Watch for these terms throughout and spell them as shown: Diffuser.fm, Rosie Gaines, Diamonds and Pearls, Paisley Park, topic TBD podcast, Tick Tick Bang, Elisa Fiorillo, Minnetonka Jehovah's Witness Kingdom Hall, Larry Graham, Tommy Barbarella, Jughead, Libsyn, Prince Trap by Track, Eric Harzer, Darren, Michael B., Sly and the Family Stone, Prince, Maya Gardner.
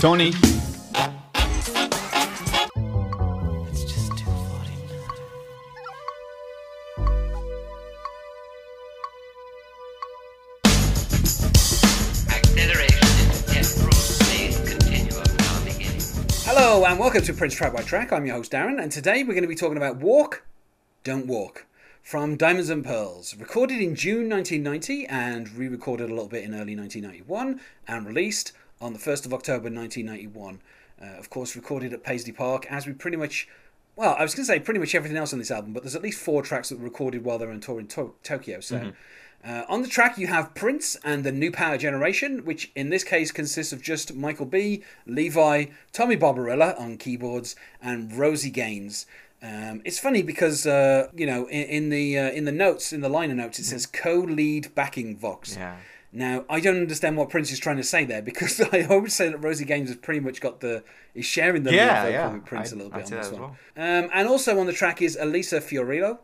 Tony. It's just 2:49. Acceleration is temporal space continuum now beginning. Hello and welcome to Prince Trap by Track. I'm your host Darren, and today we're going to be talking about Walk, Don't Walk, from Diamonds and Pearls, recorded in June 1990 and re-recorded a little bit in early 1991 and released on the 1st of October 1991. Of course, recorded at Paisley Park, as we pretty much, well, I was going to say pretty much everything else on this album, but there's at least 4 tracks that were recorded while they were on tour in Tokyo. So on the track you have Prince and the New Power Generation, which in this case consists of just Michael B., Levi, Tommy Barbarella on keyboards, and Rosie Gaines. It's funny because you know, in the liner notes it says co-lead backing vox. Yeah. Now I don't understand what Prince is trying to say there, because I always say that Rosie Gaines has pretty much got the is sharing the lead vocal with Prince a little bit on this one. Well. And also on the track is Elisa Fiorillo.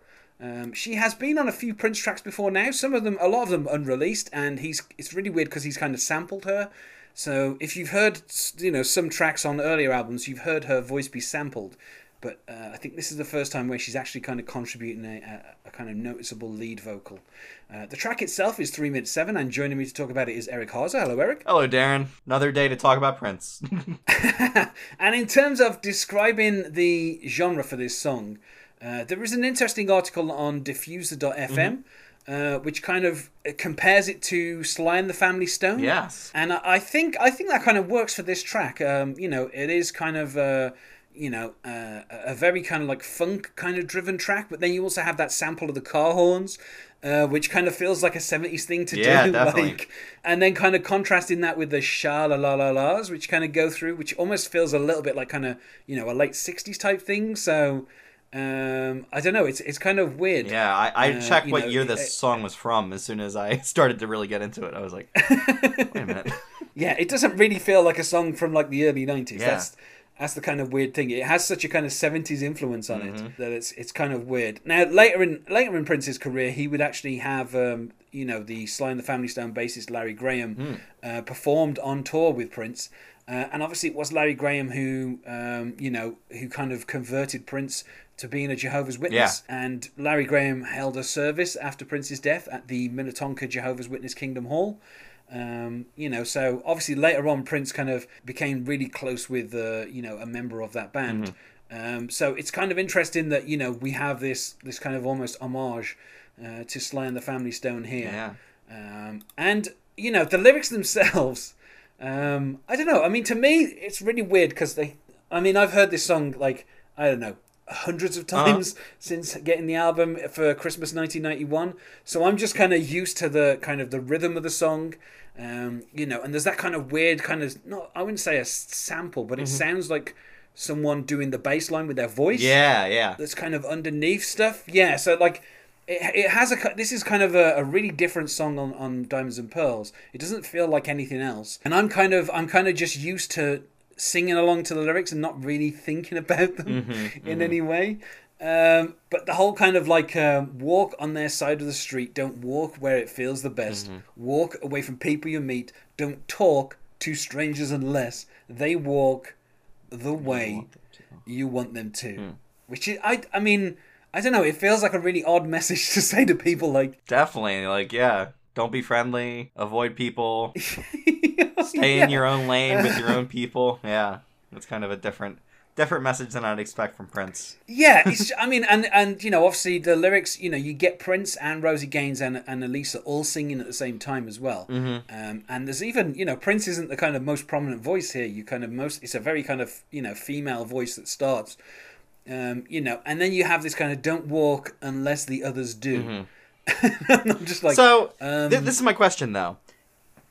She has been on a few Prince tracks before now. A lot of them unreleased, and it's really weird because he's kind of sampled her. So if you've heard some tracks on earlier albums, you've heard her voice be sampled. But I think this is the first time where she's actually kind of contributing a kind of noticeable lead vocal. The track itself is 3:07, and joining me to talk about it is Eric Harzer. Hello, Eric. Hello, Darren. Another day to talk about Prince. And in terms of describing the genre for this song, there is an interesting article on Diffuser.fm, which kind of compares it to Sly and the Family Stone. Yes. And I think that kind of works for this track. It is kind of... a very kind of like funk kind of driven track, but then you also have that sample of the car horns, which kind of feels like a 70s thing to do. Definitely. And then kind of contrasting that with the sha-la-la-la-las, which kind of go through, which almost feels a little bit like kind of, a late 60s type thing. So, I don't know, it's kind of weird. Yeah, I checked what year this song was from as soon as I started to really get into it. I was like, wait a minute. Yeah, it doesn't really feel like a song from like the early 90s. Yeah. That's the kind of weird thing. It has such a kind of 70s influence on it that it's kind of weird. Now, later in Prince's career, he would actually have, the Sly and the Family Stone bassist Larry Graham performed on tour with Prince. And obviously it was Larry Graham who kind of converted Prince to being a Jehovah's Witness. Yeah. And Larry Graham held a service after Prince's death at the Minnetonka Jehovah's Witness Kingdom Hall. So obviously later on Prince kind of became really close with, a member of that band. So it's kind of interesting that, we have this kind of almost homage to Sly and the Family Stone here. Yeah. And the lyrics themselves, I don't know. I mean, to me, it's really weird because I've heard this song, like, I don't know, hundreds of times since getting the album for Christmas 1991, so I'm just kind of used to the kind of the rhythm of the song, and there's that kind of weird kind of, not I wouldn't say a sample, but it sounds like someone doing the bass line with their voice, that's kind of underneath stuff. So like it has this is kind of a really different song on Diamonds and Pearls. It doesn't feel like anything else, and I'm kind of just used to singing along to the lyrics and not really thinking about them in any way. But the whole kind of like walk on their side of the street, don't walk where it feels the best, walk away from people you meet, don't talk to strangers unless they walk the way you want them to. Which is, I mean, I don't know, it feels like a really odd message to say to people. Like, definitely, like, yeah, don't be friendly, avoid people. Stay in your own lane with your own people. Yeah, that's kind of a different message than I'd expect from Prince. Yeah, and obviously the lyrics, you get Prince and Rosie Gaines and Elisa all singing at the same time as well. And there's even, Prince isn't the kind of most prominent voice here. It's a very kind of, female voice that starts. And then you have this kind of don't walk unless the others do. I'm just like... So, this is my question, though.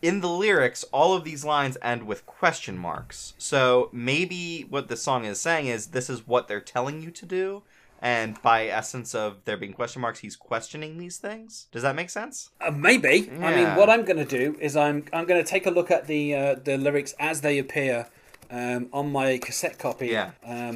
In the lyrics, all of these lines end with question marks. So maybe what the song is saying is this is what they're telling you to do. And by essence of there being question marks, he's questioning these things. Does that make sense? Maybe. Yeah. I mean, what I'm going to do is I'm going to take a look at the lyrics as they appear on my cassette copy. Yeah.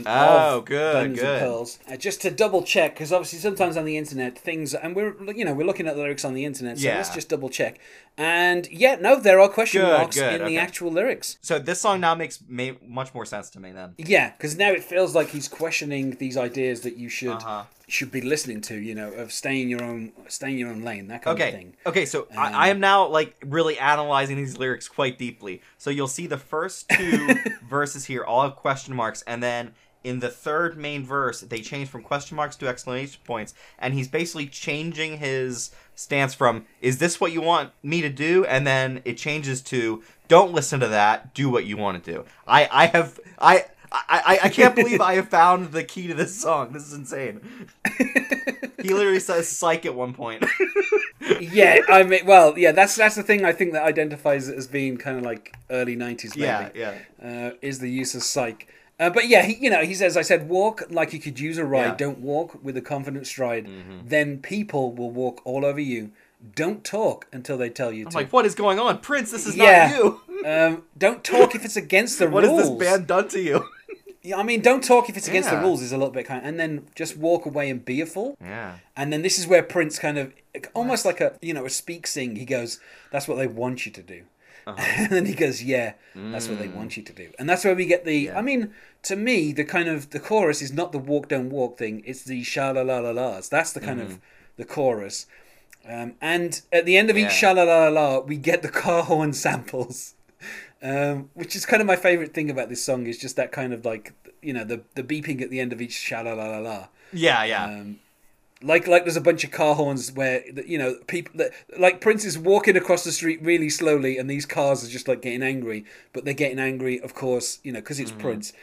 Of Diamonds and Pearls, just to double check, because obviously sometimes on the internet things, and we're looking at the lyrics on the internet, so let's just double check. And yeah, no, there are question marks in the actual lyrics. So this song now makes much more sense to me then. Yeah, because now it feels like he's questioning these ideas that you should be listening to, you know, of stay in your own lane, that kind of thing. Okay, so I am now like really analyzing these lyrics quite deeply. So you'll see the first two verses here all have question marks, and then in the third main verse, they change from question marks to exclamation points, and he's basically changing his stance from, is this what you want me to do? And then it changes to, don't listen to that, do what you want to do. I can't believe I have found the key to this song. This is insane. He literally says psych at one point. Yeah, I mean, well, yeah, that's the thing I think that identifies it as being kind of like early 90s maybe. Yeah. Is the use of psych. But yeah, he says, I said, walk like you could use a ride. Yeah. Don't walk with a confident stride. Mm-hmm. Then people will walk all over you. Don't talk until they tell you to. I'm like, what is going on? Prince, this is not you. Don't talk if it's against the rules. What has this band done to you? Yeah, I mean, don't talk if it's against the rules is a little bit kind of, and then just walk away and be a fool. Yeah. And then this is where Prince kind of, almost like a speak-sing, he goes, that's what they want you to do. Uh-huh. And then he goes, yeah, that's what they want you to do. And that's where we get the, I mean, to me, the kind of, the chorus is not the walk, don't walk thing. It's the sha-la-la-la-las. That's the kind of, the chorus. And at the end of each sha-la-la-la, we get the car horn samples, which is kind of my favorite thing about this song is just that kind of like, you know, the beeping at the end of each sha-la-la-la-la. Yeah, yeah. Like there's a bunch of car horns where, you know, people like Prince is walking across the street really slowly and these cars are just like getting angry, but they're getting angry, of course, you know, because it's Prince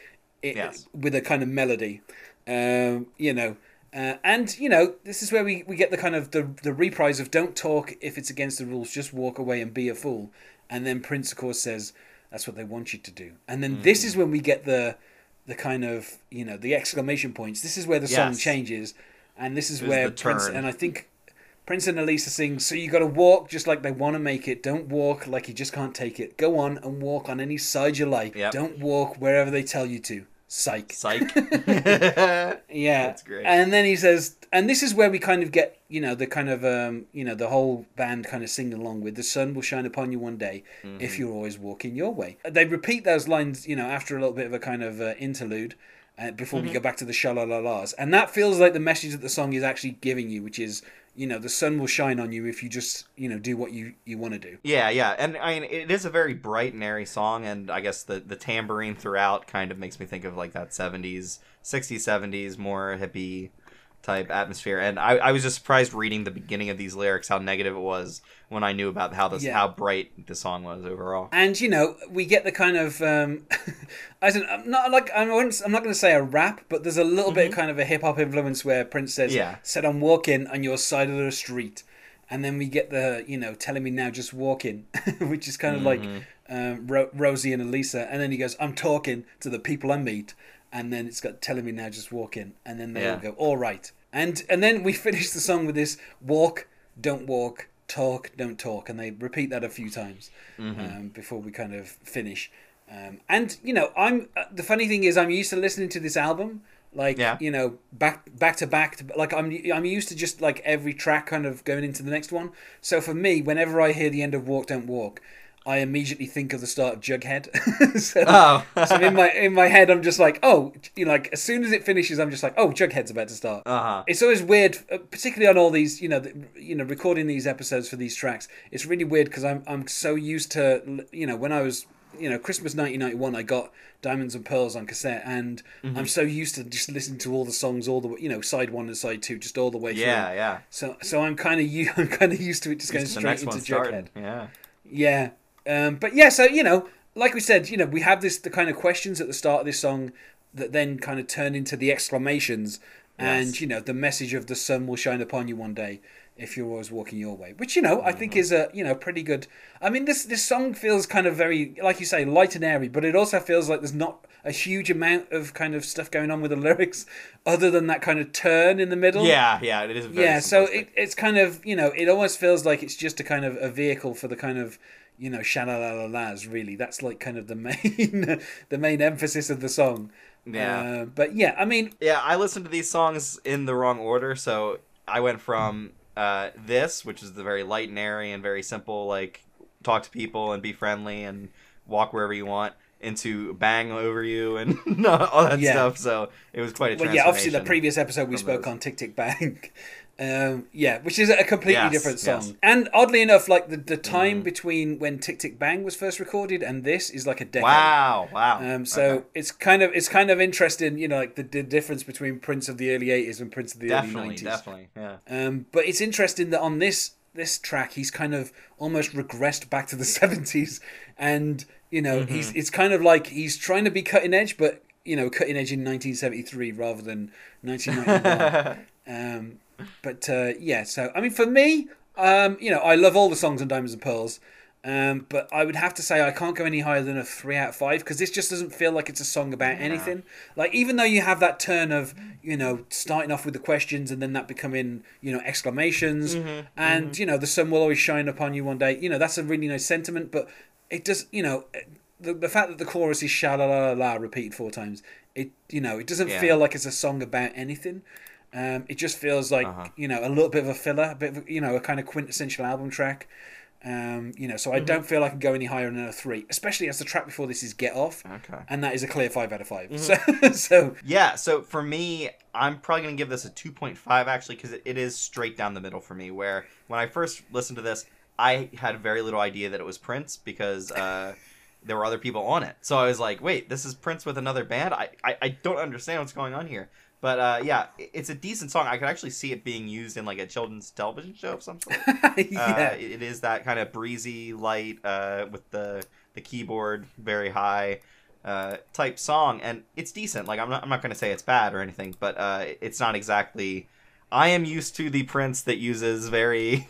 with a kind of melody, you know. And, you know, this is where we get the kind of the reprise of don't talk if it's against the rules, just walk away and be a fool. And then Prince, of course, says that's what they want you to do. And then this is when we get the kind of, you know, the exclamation points. This is where the song changes. And this is where Prince and I think Prince and Elisa sing, so you got to walk just like they want to make it. Don't walk like you just can't take it. Go on and walk on any side you like. Yep. Don't walk wherever they tell you to. Psych. Yeah. That's great. And then he says, and this is where we kind of get, you know, the kind of, you know, the whole band kind of singing along with the sun will shine upon you one day if you're always walking your way. They repeat those lines, you know, after a little bit of a kind of interlude. Before we go back to the sha-la-la-las. And that feels like the message that the song is actually giving you, which is, you know, the sun will shine on you if you just, you know, do what you want to do. Yeah, yeah. And, I mean, it is a very bright and airy song, and I guess the tambourine throughout kind of makes me think of, like, that 60s, 70s, more hippie type atmosphere. And I was just surprised reading the beginning of these lyrics, how negative it was when I knew about how bright the song was overall. And, you know, we get the kind of, I'm not going to say a rap, but there's a little bit kind of a hip hop influence where Prince says, said I'm walking on your side of the street. And then we get the, you know, telling me now just walking, which is kind of like Rosie and Elisa. And then he goes, I'm talking to the people I meet. And then it's got telling me now just walk in. And then they all go, all right. And then we finish the song with this walk, don't walk, talk, don't talk. And they repeat that a few times before we kind of finish. And, you know, I'm the funny thing is I'm used to listening to this album. Like, you know, back to back. Like, I'm used to just like every track kind of going into the next one. So for me, whenever I hear the end of walk, don't walk, I immediately think of the start of Jughead. So in my head, I'm just like, oh, you know, like as soon as it finishes, I'm just like, oh, Jughead's about to start. It's always weird, particularly on all these, you know, recording these episodes for these tracks. It's really weird because I'm so used to, you know, when I was, you know, Christmas 1991, I got Diamonds and Pearls on cassette, and I'm so used to just listening to all the songs, all the way, you know, side one and side two, just all the way through. Yeah, yeah. So I'm kind of used to it just going straight into Jughead. Yeah. Yeah. But yeah, so, you know, like we said, you know, we have the kind of questions at the start of this song that then kind of turn into the exclamations and, you know, the message of the sun will shine upon you one day if you're always walking your way, which, you know, I think is a, you know, pretty good. I mean, this song feels kind of very, like you say, light and airy, but it also feels like there's not a huge amount of kind of stuff going on with the lyrics other than that kind of turn in the middle. Yeah, yeah, it is. Very so it's kind of, you know, it almost feels like it's just a kind of a vehicle for the kind of, you know, sha-la-la-la-las, really. That's like kind of the main emphasis of the song. Yeah. But yeah, I mean... Yeah, I listened to these songs in the wrong order, so I went from this, which is the very light and airy and very simple, like, talk to people and be friendly and walk wherever you want, into bang over you and all that stuff. So it was quite a transformation. Well, yeah, obviously the previous episode we spoke on Tick Tick Bang. Which is a completely different song. Yes. And oddly enough, like the time between when Tick Tick Bang was first recorded and this is like a decade. Wow. So it's kind of interesting, like the difference between Prince of the early 80s and Prince of the early 90s. Definitely. But it's interesting that on this track he's kind of almost regressed back to the 70s, and it's kind of like he's trying to be cutting edge, but cutting edge in 1973 rather than 1991. So I mean, for me, I love all the songs on Diamonds and Pearls, but I would have to say I can't go any higher than a 3 out of 5, because this just doesn't feel like it's a song about anything. Like, even though you have that turn of starting off with the questions and then that becoming exclamations, and the sun will always shine upon you one day, that's a really nice sentiment, but it does, the fact that the chorus is sha la la la repeated 4 times, it doesn't feel like it's a song about anything. It just feels like, a little bit of a filler, a bit of, a kind of quintessential album track. So I don't feel I can go any higher than a 3, especially as the track before this is Get Off. Okay. And that is a clear 5 out of 5. Mm-hmm. So for me, I'm probably going to give this a 2.5 actually, because it is straight down the middle for me, where when I first listened to this, I had very little idea that it was Prince, because there were other people on it. So I was like, wait, this is Prince with another band? I don't understand what's going on here. But it's a decent song. I could actually see it being used in like a children's television show of some sort. It is that kind of breezy, light, with the keyboard very high type song, and it's decent. Like, I'm not going to say it's bad or anything, but it's not exactly. I am used to the Prince that uses very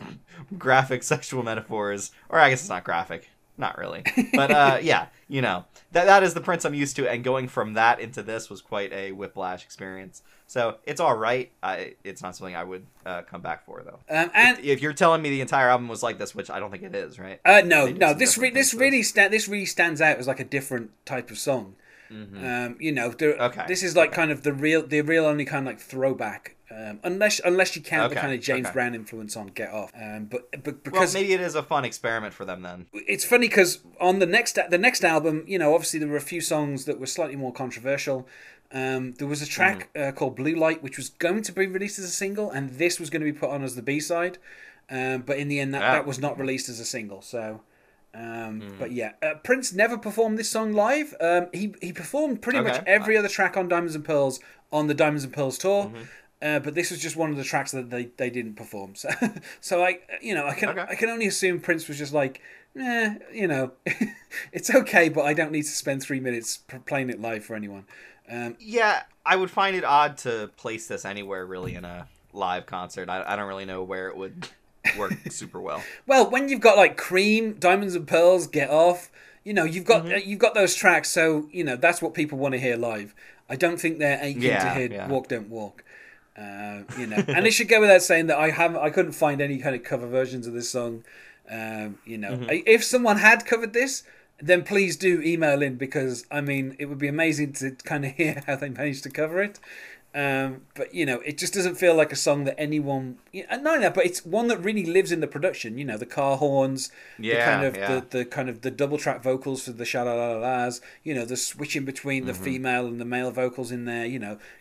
graphic sexual metaphors, or I guess it's not graphic. Not really, but that is the Prince I'm used to, and going from that into this was quite a whiplash experience. So it's all right. It's not something I would come back for, though. And if you're telling me the entire album was like this, which I don't think it is, right? No. This really stands out as like a different type of song. Mm-hmm. This is like kind of the real only kind of like throwback. Unless you count the kind of James Brown influence on Get Off, but because maybe it is a fun experiment for them. Then it's funny because on the next album, obviously there were a few songs that were slightly more controversial. There was a track called Blue Light, which was going to be released as a single, and this was going to be put on as the B-side. But in the end, that was not released as a single. So, Prince never performed this song live. He performed pretty much every other track on Diamonds and Pearls on the Diamonds and Pearls tour. Mm-hmm. But this was just one of the tracks that they didn't perform. So I can only assume Prince was just like, it's okay, but I don't need to spend 3 minutes playing it live for anyone. I would find it odd to place this anywhere really in a live concert. I don't really know where it would work super well. Well, when you've got like Cream, Diamonds and Pearls, Get Off, you've got you've got those tracks, so that's what people want to hear live. I don't think they're aching to hear Walk Don't Walk. And it should go without saying that I couldn't find any kind of cover versions of this song. If someone had covered this, then please do email in, because I mean it would be amazing to kind of hear how they managed to cover it. But it just doesn't feel like a song that anyone. But it's one that really lives in the production. The car horns, the double track vocals for the sha-la-la-las. The switching between the female and the male vocals in there.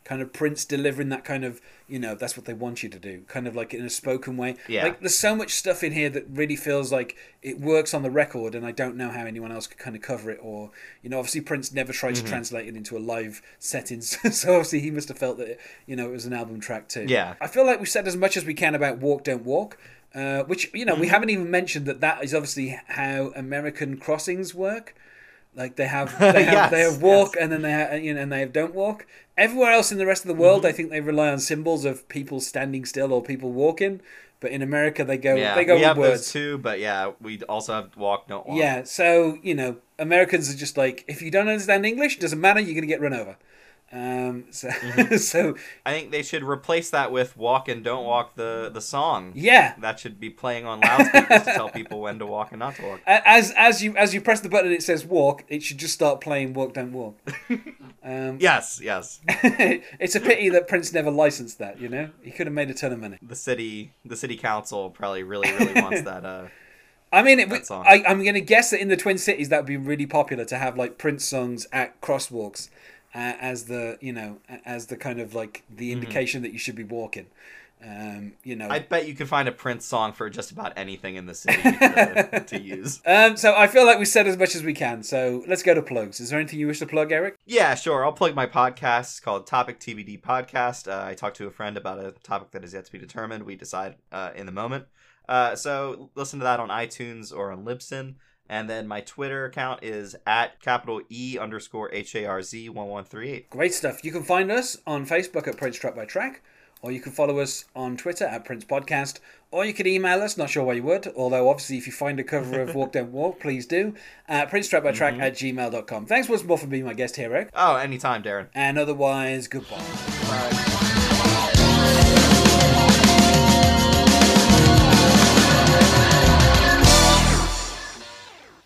Kind of Prince delivering that kind of that's what they want you to do. Kind of like in a spoken way. Yeah. Like there's so much stuff in here that really feels like it works on the record, and I don't know how anyone else could kind of cover it. Or obviously Prince never tried to translate it into a live setting, so obviously he must have felt that it was an album track too. Yeah, I feel like we've said as much as we can about Walk Don't Walk, which we haven't even mentioned that is obviously how American crossings work. Like they have walk and then they have, and they have don't walk. Everywhere else in the rest of the world, I think they rely on symbols of people standing still or people walking. But in America, they go with words. Those too, but we also have walk, don't walk. Yeah, so Americans are just like, if you don't understand English, doesn't matter, you're gonna get run over. So I think they should replace that with Walk and Don't Walk the song. Yeah, that should be playing on loudspeakers to tell people when to walk and not to walk. As you press the button, it says walk. It should just start playing Walk Don't Walk. Yes. It's a pity that Prince never licensed that. He could have made a ton of money. The city council probably really really wants that I mean, I'm going to guess that in the Twin Cities that would be really popular to have like Prince songs at crosswalks as the kind of like the indication that you should be walking. I bet you could find a Prince song for just about anything in the city to use. So I feel like we said as much as we can. So let's go to plugs. Is there anything you wish to plug, Eric? Yeah, sure. I'll plug my podcast. It's called Topic TBD Podcast. I talked to a friend about a topic that is yet to be determined. We decide in the moment. So listen to that on iTunes or on Libsyn. And then my Twitter account is @E_HARZ1138. Great stuff. You can find us on Facebook at Prince Trap by Track. Or you can follow us on Twitter at Prince Podcast, or you can email us, not sure why you would, although obviously if you find a cover of Walk Down Walk, please do, princetrapbytrack at gmail.com. Thanks once more for being my guest here, Eric. Oh, anytime, Darren. And otherwise, goodbye. Bye.